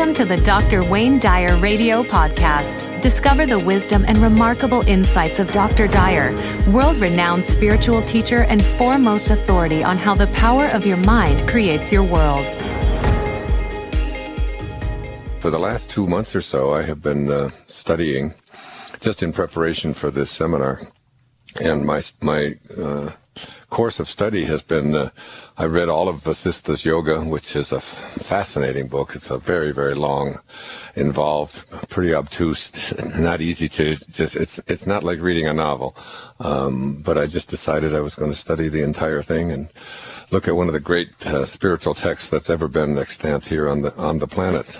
Welcome to the Dr. Wayne Dyer Radio Podcast. Discover the wisdom and remarkable insights of Dr. Dyer, world-renowned spiritual teacher and foremost authority on how the power of your mind creates your world. For the last 2 months or so, I have been studying just in preparation for this seminar. And my course of study has been, I read all of Vasistha's Yoga, which is a fascinating book. It's a very, very long, involved, pretty obtuse, not easy to just, it's not like reading a novel. But I just decided I was going to study the entire thing and look at one of the great spiritual texts that's ever been extant here on the planet.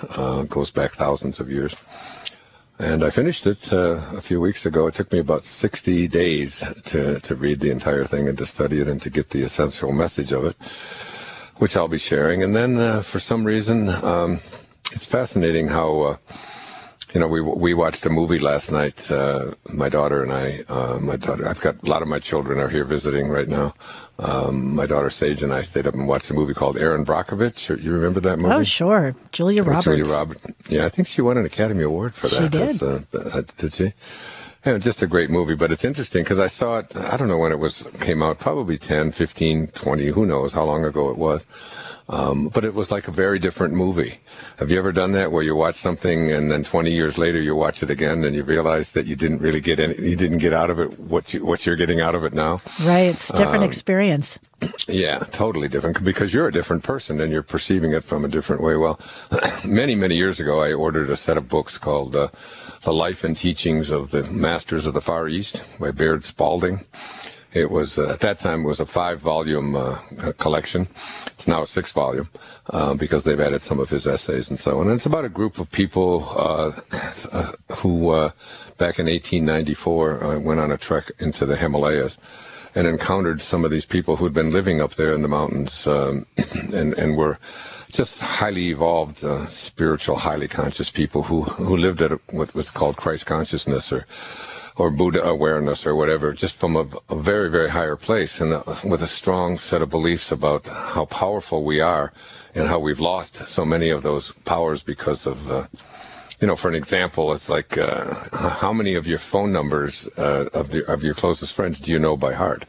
Goes back thousands of years. And I finished it a few weeks ago. It took me about 60 days to read the entire thing and to study it and to get the essential message of it, which I'll be sharing. And then for some reason, it's fascinating how, we watched a movie last night, my daughter and I. I've got a lot of my children are here visiting right now. My daughter Sage and I stayed up and watched a movie called Erin Brockovich. You remember that movie? Oh, sure. Julia Roberts. Yeah, I think she won an Academy Award for that. She did. Did she? Yeah, just a great movie, but it's interesting because I saw it, I don't know when it came out, probably 10, 15, 20, who knows how long ago it was. But it was like a very different movie. Have you ever done that where you watch something and then 20 years later you watch it again and you realize that you didn't really get any, you didn't get out of it what you're getting out of it now? Right, it's a different experience. Yeah, totally different because you're a different person and you're perceiving it from a different way. Well, many, many years ago, I ordered a set of books called The Life and Teachings of the Masters of the Far East by Baird Spalding. It was, at that time, it was a 5-volume collection. It's now a 6-volume because they've added some of his essays and so on. And it's about a group of people who, back in 1894, went on a trek into the Himalayas and encountered some of these people who had been living up there in the mountains and were just highly evolved, spiritual, highly conscious people who lived at what was called Christ consciousness or Buddha awareness or whatever, just from a very, very higher place and with a strong set of beliefs about how powerful we are and how we've lost so many of those powers because of... for an example, it's like how many of your phone numbers of your closest friends do you know by heart?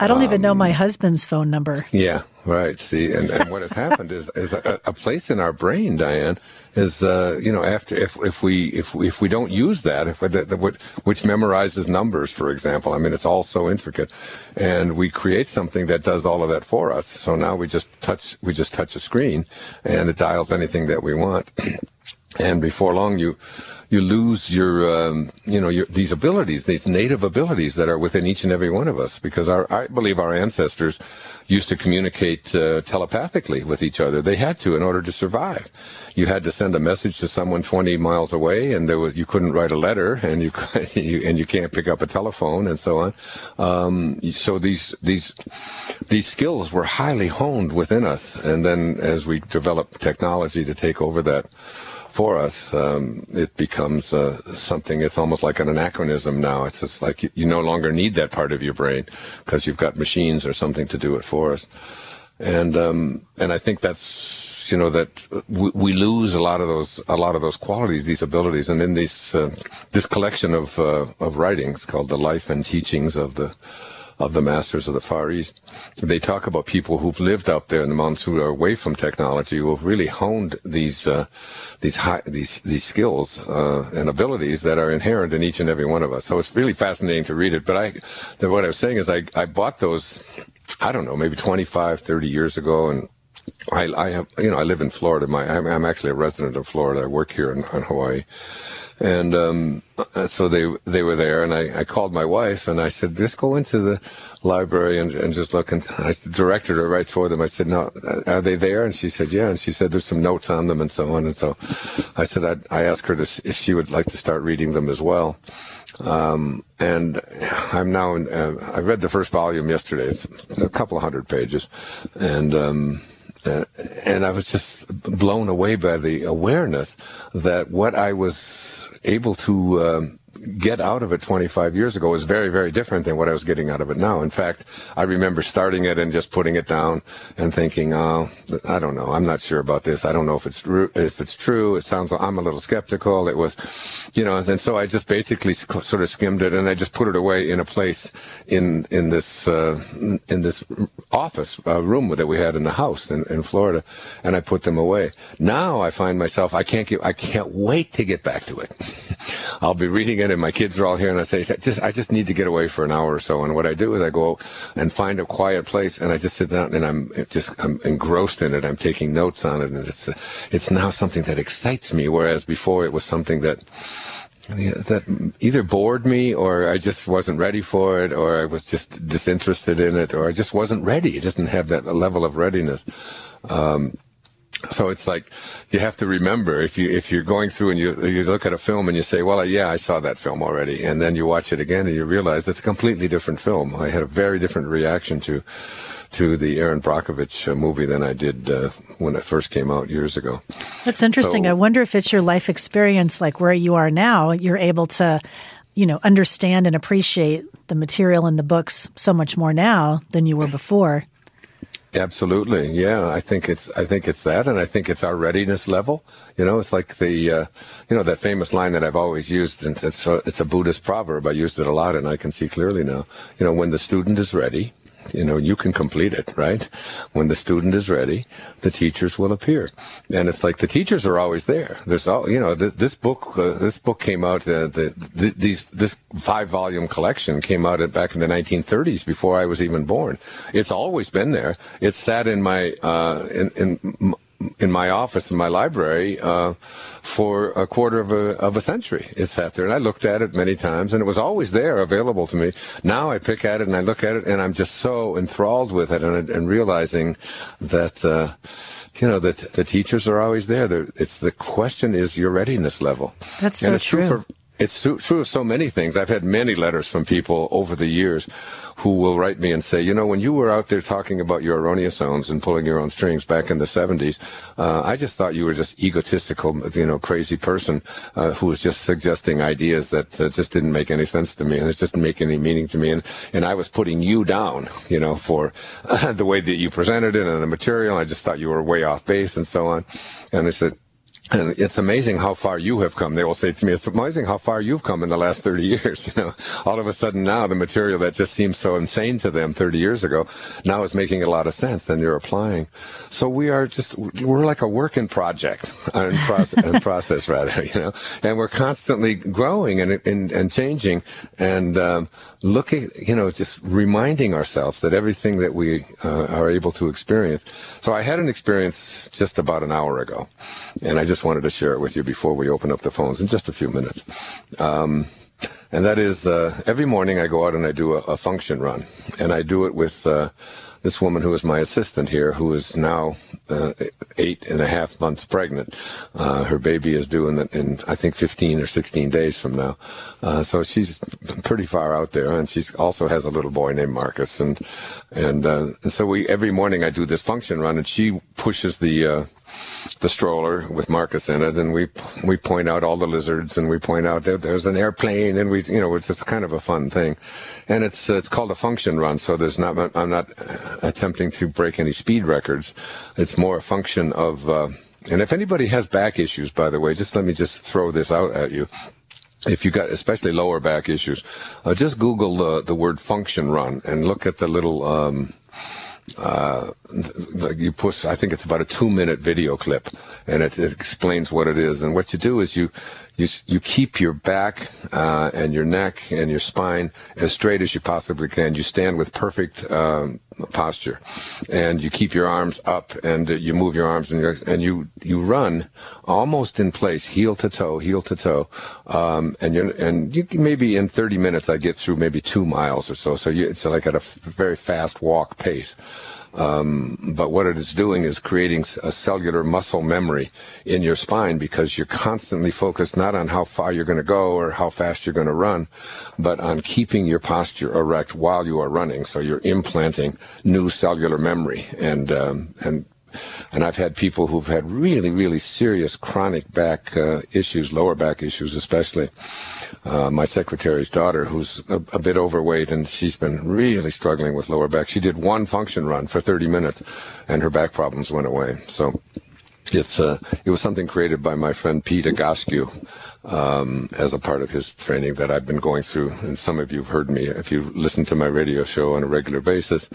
I don't even know my husband's phone number. Yeah, right. See, and what has happened is a place in our brain, Diane, is after if we don't use that, which memorizes numbers, for example. I mean, it's all so intricate, and we create something that does all of that for us. So now we just touch a screen, and it dials anything that we want. And before long, you lose your, these abilities, these native abilities that are within each and every one of us. Because I believe our ancestors used to communicate telepathically with each other. They had to in order to survive. You had to send a message to someone 20 miles away, and you couldn't write a letter, and you can't pick up a telephone, and so on. So these skills were highly honed within us, and then as we developed technology to take over that for us, it becomes something. It's almost like an anachronism now. It's just like you no longer need that part of your brain because you've got machines or something to do it for us. And I think that's that we lose a lot of those qualities, these abilities. And in these this collection of writings called The Life and Teachings of the Masters of the Far East, they talk about people who've lived up there in the mountains who are away from technology, who have really honed these skills and abilities that are inherent in each and every one of us. So it's really fascinating to read it. But what I was saying is I bought those, I don't know, maybe 25, 30 years ago, and I have, I live in Florida. I'm actually a resident of Florida. I work here in Hawaii. And, so they were there, and I called my wife and I said, just go into the library and just look. And I directed her right toward them. I said, no, are they there? And she said, yeah. And she said, there's some notes on them and so on. And so I said, I asked her if she would like to start reading them as well. And I'm now I read the first volume yesterday. It's a couple of hundred pages. And I was just blown away by the awareness that what I was able to get out of it 25 years ago was very, very different than what I was getting out of it now. In fact, I remember starting it and just putting it down and thinking, oh, I don't know. I'm not sure about this. I don't know if it's true. It sounds like I'm a little skeptical. It was, you know, and so I just basically sort of skimmed it, and I just put it away in a place in this office room that we had in the house in Florida, and I put them away. Now I find myself, I can't wait to get back to it. I'll be reading it, and my kids are all here, and I say, I just need to get away for an hour or so. And what I do is I go and find a quiet place, and I just sit down, and I'm engrossed in it. I'm taking notes on it, and it's now something that excites me, whereas before it was something that either bored me, or I just wasn't ready for it, or I was just disinterested in it, or I just wasn't ready. It doesn't have that level of readiness. So it's like you have to remember, if you're going through and you look at a film and you say, well, yeah, I saw that film already, and then you watch it again and you realize it's a completely different film. I had a very different reaction to the Erin Brockovich movie than I did when it first came out years ago. That's interesting. So, I wonder if it's your life experience, like where you are now, you're able to, you know, understand and appreciate the material in the books so much more now than you were before. Absolutely, yeah. I think it's that, and I think it's our readiness level. You know, it's like the, you know, that famous line that I've always used, and it's a Buddhist proverb. I used it a lot, and I can see clearly now. You know, when the student is ready, you know, you can complete it, right? When the student is ready, the teachers will appear. And it's like the teachers are always there. There's all, you know, this book came out, this 5-volume collection came out back in the 1930s, before I was even born. It's always been there. It sat in my, in my office, in my library, for a quarter of a century. It sat there, and I looked at it many times, and it was always there, available to me. Now I pick at it, and I look at it, and I'm just so enthralled with it, and realizing that, you know, that the teachers are always there. It's the question is your readiness level. That's so true. It's true of so many things. I've had many letters from people over the years who will write me and say, you know, when you were out there talking about your erroneous owns and pulling your own strings back in the 70s, I just thought you were just egotistical, you know, crazy person who was just suggesting ideas that just didn't make any sense to me, and it just didn't make any meaning to me. And I was putting you down, you know, for the way that you presented it and the material. I just thought you were way off base and so on. And I said, and it's amazing how far you have come. They will say to me, it's amazing how far you've come in the last 30 years. You know, all of a sudden now the material that just seems so insane to them 30 years ago now is making a lot of sense, and you're applying. So we're like a work in project, in process rather, you know, and we're constantly growing and changing and looking, you know, just reminding ourselves that everything that we are able to experience. So I had an experience just about an hour ago, and I just wanted to share it with you before we open up the phones in just a few minutes. And that is, every morning I go out and I do a function run, and I do it with this woman who is my assistant here, who is now 8.5 months pregnant. Her baby is due in I think 15 or 16 days from now. So she's pretty far out there, and she also has a little boy named Marcus. And so every morning I do this function run, and she pushes the stroller with Marcus in it, and we point out all the lizards, and we point out that there's an airplane, and we, you know, it's kind of a fun thing, and it's called a function run. So I'm not attempting to break any speed records. It's more a function of, and if anybody has back issues, by the way, just let me just throw this out at you. If you got especially lower back issues, just Google the word function run and look at the little, you push, I think it's about a 2-minute video clip, and it explains what it is. And what you do is you keep your back, and your neck and your spine as straight as you possibly can. You stand with perfect, posture, and you keep your arms up, and you move your arms, and you run almost in place, heel to toe. And you maybe in 30 minutes, I get through maybe 2 miles or so. So it's like at a very fast walk pace. But what it is doing is creating a cellular muscle memory in your spine, because you're constantly focused not on how far you're going to go or how fast you're going to run, but on keeping your posture erect while you are running. So you're implanting new cellular memory, and And I've had people who've had really, really serious chronic back issues, lower back issues especially. My secretary's daughter, who's a bit overweight, and she's been really struggling with lower back. She did one function run for 30 minutes, and her back problems went away. So it was something created by my friend Pete Agoscue as a part of his training that I've been going through. And some of you have heard me. If you listen to my radio show on a regular basis,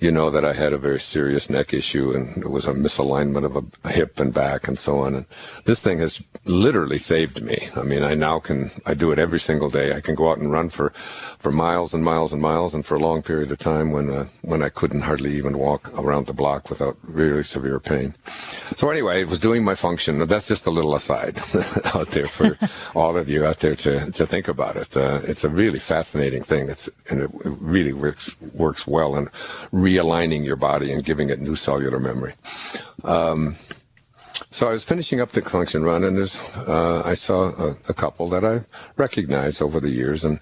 you know that I had a very serious neck issue, and it was a misalignment of a hip and back and so on. And this thing has literally saved me. I mean, I do it every single day. I can go out and run for miles and miles and miles, and for a long period of time when I couldn't hardly even walk around the block without really severe pain. So anyway, it was doing my function. That's just a little aside out there for all of you out there to think about it. It's a really fascinating thing. It really works well and realigning your body and giving it new cellular memory. So I was finishing up the function run, and I saw a couple that I recognized over the years, and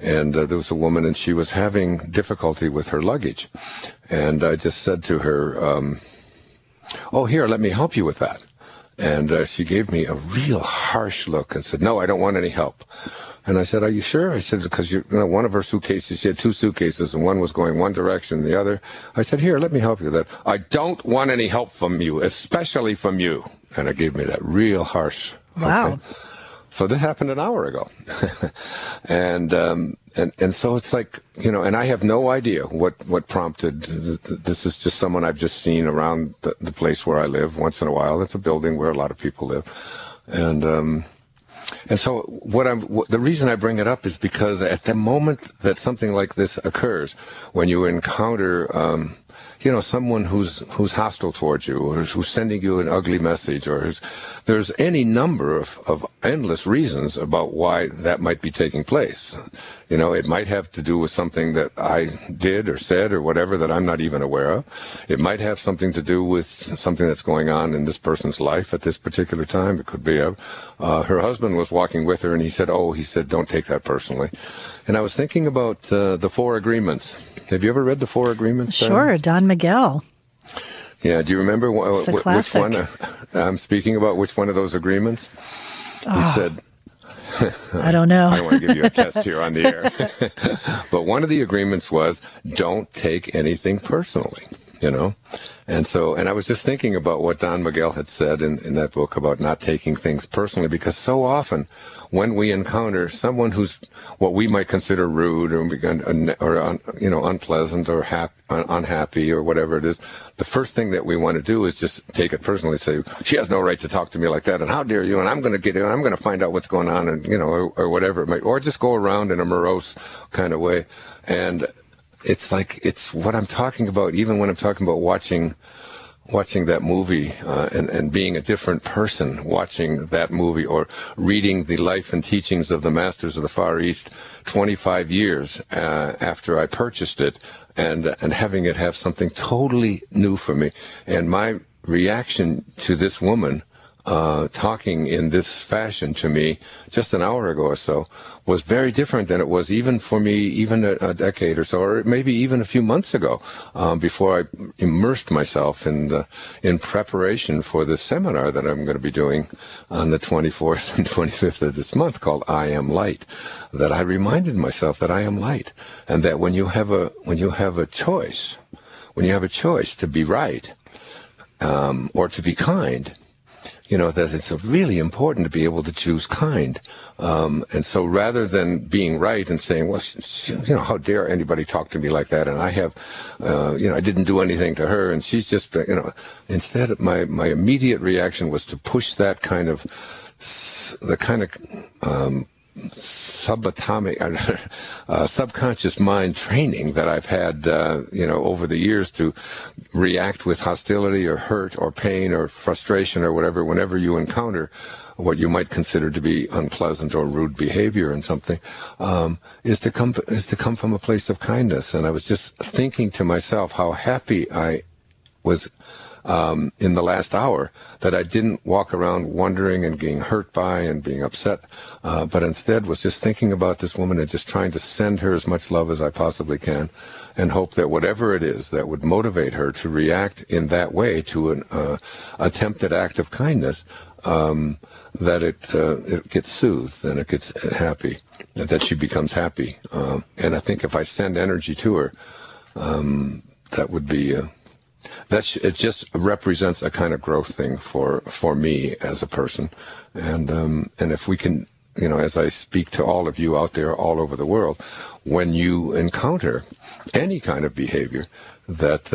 there was a woman, and she was having difficulty with her luggage, and I just said to her, "Oh, here, let me help you with that." And she gave me a real harsh look and said, "No, I don't want any help." And I said, "Are you sure?" I said, "Because one of her suitcases, she had two suitcases, and one was going one direction and the other." I said, "Here, let me help you with that." "I don't want any help from you, especially from you." And it gave me that real harsh. Wow. Okay. So this happened an hour ago. And so it's like, and I have no idea what prompted this. Is just someone I've just seen around the place where I live once in a while. It's a building where a lot of people live. And so the reason I bring it up is because at the moment that something like this occurs, when you encounter, someone who's hostile towards you, or who's sending you an ugly message, or there's any number of endless reasons about why that might be taking place. It might have to do with something that I did or said or whatever that I'm not even aware of. It might have something to do with something that's going on in this person's life at this particular time. It could be her husband was walking with her, and he said, "Don't take that personally." And I was thinking about the Four Agreements. Have you ever read the Four Agreements? Sure, Don Miguel. Yeah, do you remember which one? I'm speaking about which one of those agreements? Oh, he said, I don't know. I don't want to give you a test here on the air. But one of the agreements was, don't take anything personally. And I was just thinking about what Don Miguel had said in that book about not taking things personally, because so often when we encounter someone who's what we might consider rude or unpleasant or unhappy or whatever it is, the first thing that we want to do is just take it personally, say, "She has no right to talk to me like that, and how dare you, and I'm going to get in, I'm going to find out what's going on," and or whatever it might, or just go around in a morose kind of way. And it's like, it's what I'm talking about, even when I'm talking about watching that movie and being a different person watching that movie, or reading the life and teachings of the Masters of the Far East 25 years after I purchased it, and having it have something totally new for me. And my reaction to this woman talking in this fashion to me just an hour ago or so was very different than it was even for me, even a decade or so, or maybe even a few months ago, before I immersed myself in preparation for the seminar that I'm going to be doing on the 24th and 25th of this month called I Am Light, that I reminded myself that I am light, and that when you have a choice to be right, or to be kind, that it's really important to be able to choose kind. And so rather than being right and saying, well, how dare anybody talk to me like that, and I have, I didn't do anything to her, and she's just, instead my immediate reaction was to push that kind of, subatomic, subconscious mind training that I've had, over the years, to react with hostility or hurt or pain or frustration or whatever, whenever you encounter what you might consider to be unpleasant or rude behavior in something, is to come from a place of kindness. And I was just thinking to myself how happy I was in the last hour, that I didn't walk around wondering and being hurt by and being upset, but instead was just thinking about this woman and just trying to send her as much love as I possibly can, and hope that whatever it is that would motivate her to react in that way to an attempted act of kindness, that it gets soothed and it gets happy, that she becomes happy. And I think if I send energy to her, that would be... it just represents a kind of growth thing for me as a person, and if we can, you know, as I speak to all of you out there all over the world, when you encounter any kind of behavior, that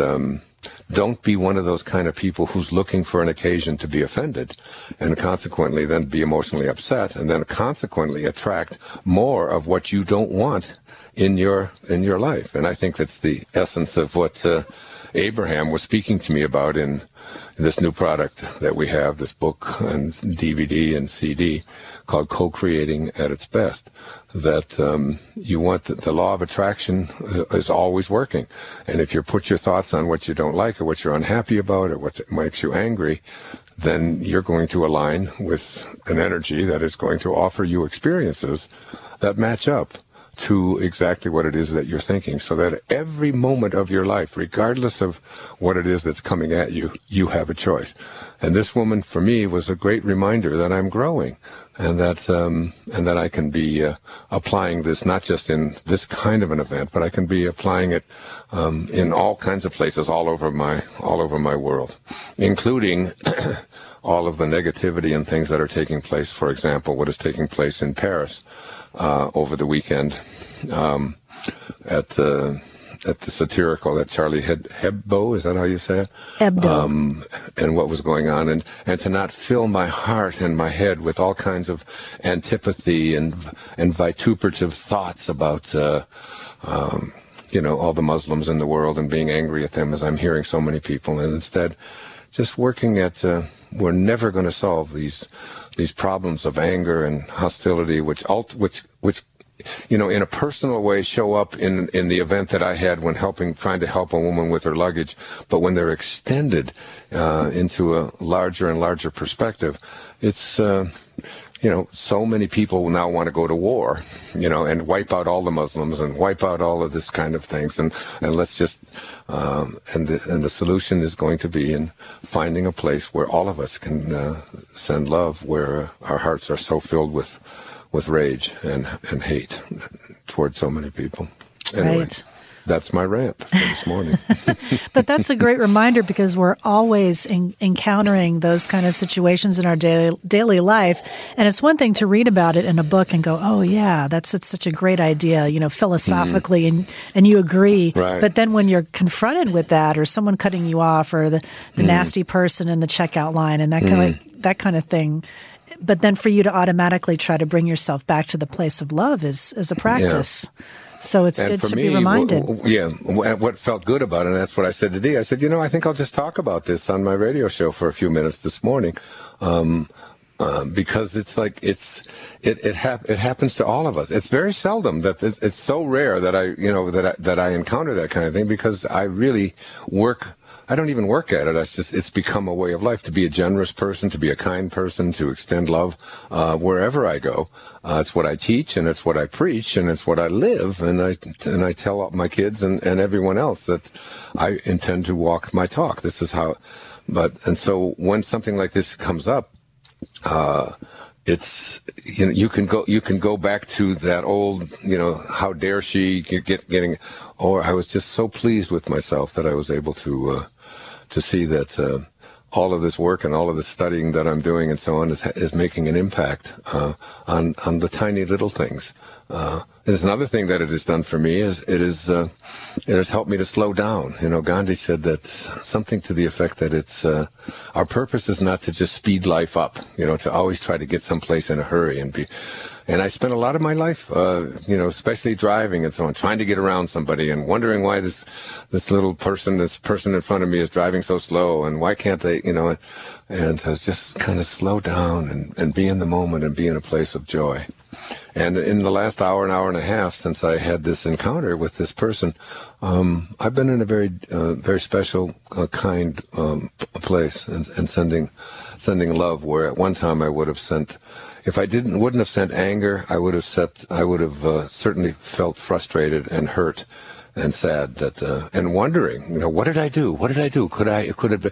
don't be one of those kind of people who's looking for an occasion to be offended, and consequently then be emotionally upset, and then consequently attract more of what you don't want in your life. And I think that's the essence of what Abraham was speaking to me about in this new product that we have, this book and DVD and CD called Co-Creating at Its Best, that you want the law of attraction is always working. And if you put your thoughts on what you don't like or what you're unhappy about or what makes you angry, then you're going to align with an energy that is going to offer you experiences that match up to exactly what it is that you're thinking, so that every moment of your life, regardless of what it is that's coming at you, you have a choice. And this woman, for me, was a great reminder that I'm growing, and that I can be applying this not just in this kind of an event, but I can be applying it in all kinds of places all over my world, including all of the negativity and things that are taking place. For example, what is taking place in Paris over the weekend at the satirical at Charlie Hebdo, is that how you say it? Hebdo. And what was going on, and to not fill my heart and my head with all kinds of antipathy and vituperative thoughts about you know, all the Muslims in the world and being angry at them, as I'm hearing so many people, and instead just working at we're never going to solve these problems of anger and hostility, which you know, in a personal way, show up in the event that I had when trying to help a woman with her luggage. But when they're extended into a larger and larger perspective, it's you know, so many people now want to go to war, you know, and wipe out all the Muslims and wipe out all of this kind of things. And let's just, and the solution is going to be in finding a place where all of us can send love, where our hearts are so filled with rage and hate towards so many people. Anyway, right. That's my rant for this morning. But that's a great reminder, because we're always encountering those kind of situations in our daily life. And it's one thing to read about it in a book and go, oh, yeah, that's such a great idea, you know, philosophically, and you agree. Right. But then when you're confronted with that, or someone cutting you off, or the nasty person in the checkout line and that kind of thing, but then for you to automatically try to bring yourself back to the place of love is a practice. Yeah. So it's good to be reminded. What felt good about it, and that's what I said to Dee. I said, you know, I think I'll just talk about this on my radio show for a few minutes this morning, because it's like it happens to all of us. It's very seldom that it's so rare that I encounter that kind of thing, because I really work. I don't even work at it. It's become a way of life to be a generous person, to be a kind person, to extend love wherever I go. It's what I teach, and it's what I preach, and it's what I live. And I tell my kids and everyone else that I intend to walk my talk. This is how. So when something like this comes up, it's, you know, you can go back to that old, you know, how dare she getting, or I was just so pleased with myself that I was able to see that all of this work and all of the studying that I'm doing and so on is making an impact on the tiny little things. There's another thing that it has done for me is it has helped me to slow down. You know, Gandhi said that something to the effect that it's our purpose is not to just speed life up, you know, to always try to get someplace in a hurry and be. And I spent a lot of my life, you know, especially driving and so on, trying to get around somebody and wondering why this little person, this person in front of me is driving so slow, and why can't they, you know, and to just kind of slow down and be in the moment and be in a place of joy. And in the last hour, an hour and a half since I had this encounter with this person, I've been in a very special, kind place, and sending love, where at one time I would have sent, if I wouldn't have sent anger, I would have certainly felt frustrated and hurt and sad, that and wondering, what did I do? What did I do? Could have been,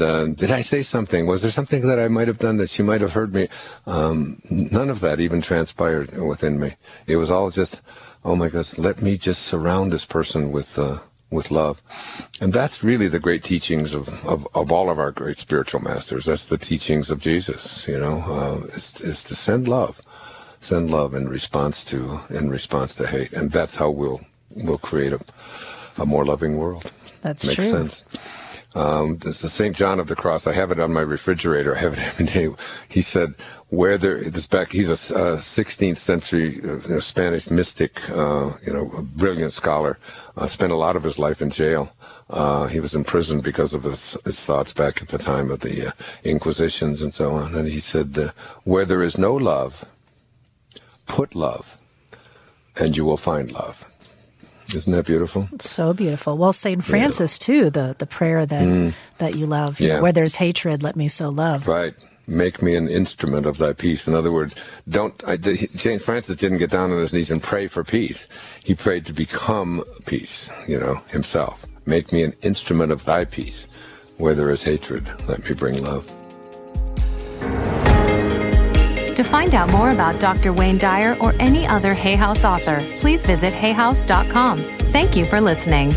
and did I say something? Was there something that I might have done that she might have heard me? None of that even transpired within me. It was all just, oh my gosh, let me just surround this person with love. And that's really the great teachings of all of our great spiritual masters. That's the teachings of Jesus, is to send love in response to hate. And that's how we'll create a more loving world. That's true. Makes sense. There's the St. John of the Cross. I have it on my refrigerator. I have it every day. He said, he's a 16th century Spanish mystic, a brilliant scholar, spent a lot of his life in jail. He was imprisoned because of his thoughts back at the time of the Inquisitions and so on. And he said, where there is no love, put love, and you will find love. Isn't that beautiful? It's so beautiful. Well, St. Francis, too, the prayer that you love. Yeah. Where there's hatred, let me so love. Right. Make me an instrument of thy peace. In other words, St. Francis didn't get down on his knees and pray for peace. He prayed to become peace, himself. Make me an instrument of thy peace. Where there is hatred, let me bring love. To find out more about Dr. Wayne Dyer or any other Hay House author, please visit hayhouse.com. Thank you for listening.